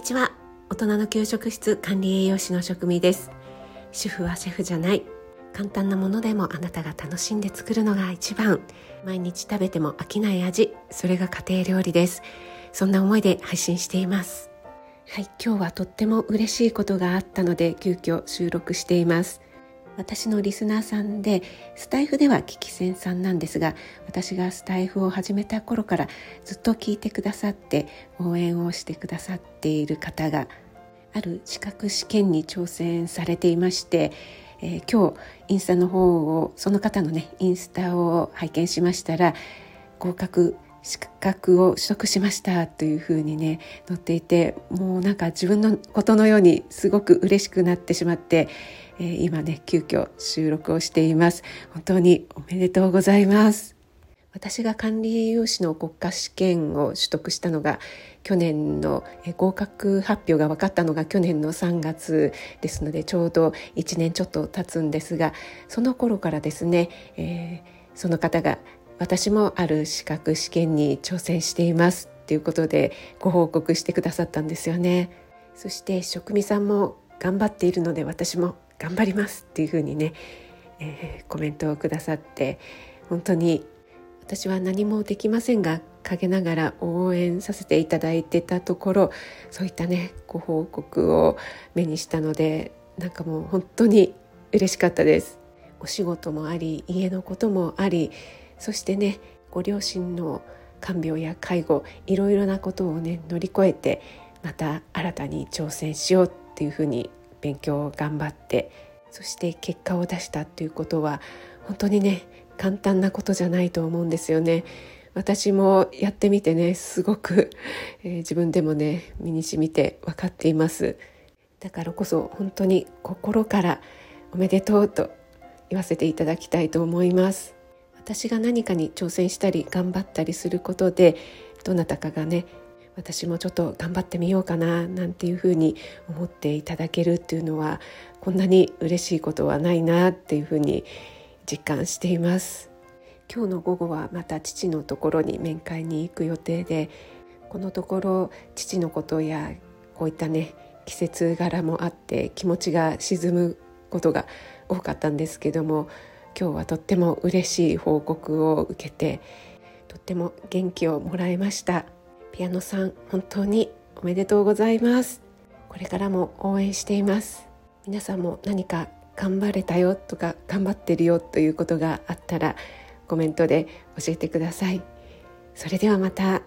にちは。大人の給食室管理栄養士の食味です。主婦はシェフじゃない。簡単なものでもあなたが楽しんで作るのが一番。毎日食べても飽きない味、それが家庭料理です。そんな思いで配信しています。はい、今日はとっても嬉しいことがあったので急遽収録しています。私のリスナーさんでスタイフではキキセンさんなんですが、私がスタイフを始めた頃からずっと聞いてくださって応援をしてくださっている方がある資格試験に挑戦されていまして、今日インスタの方をその方のインスタを拝見しましたら、合格資格を取得しましたというふうに載っていて、もう自分のことのようにすごく嬉しくなってしまって、今急遽収録をしています。本当におめでとうございます。私が管理栄養士の国家試験を取得したのが去年の合格発表が分かったのが去年の3月ですので、ちょうど1年ちょっと経つんですが、その頃からですね、その方が私もある資格試験に挑戦していますということでご報告してくださったんですよね。そして食味さんも頑張っているので私も頑張りますっていうふうにコメントをくださって、本当に私は何もできませんが陰ながら応援させていただいてたところ、そういったご報告を目にしたので、もう本当に嬉しかったです。お仕事もあり、家のこともあり、そしてご両親の看病や介護、いろいろなことを乗り越えて、また新たに挑戦しようっていうふうに勉強を頑張って、そして結果を出したっていうことは本当に簡単なことじゃないと思うんですよね。私もやってみてすごく、自分でも身に染みて分かっています。だからこそ本当に心からおめでとうと言わせていただきたいと思います。私が何かに挑戦したり頑張ったりすることで、どなたかが私もちょっと頑張ってみようかななんていうふうに思っていただけるっていうのは、こんなに嬉しいことはないなっていうふうに実感しています。今日の午後はまた父のところに面会に行く予定で、このところ父のことやこういった季節柄もあって気持ちが沈むことが多かったんですけども、今日はとっても嬉しい報告を受けて、とっても元気をもらいました。ピアノさん、本当におめでとうございます。これからも応援しています。皆さんも何か頑張れたよとか頑張ってるよということがあったらコメントで教えてください。それではまた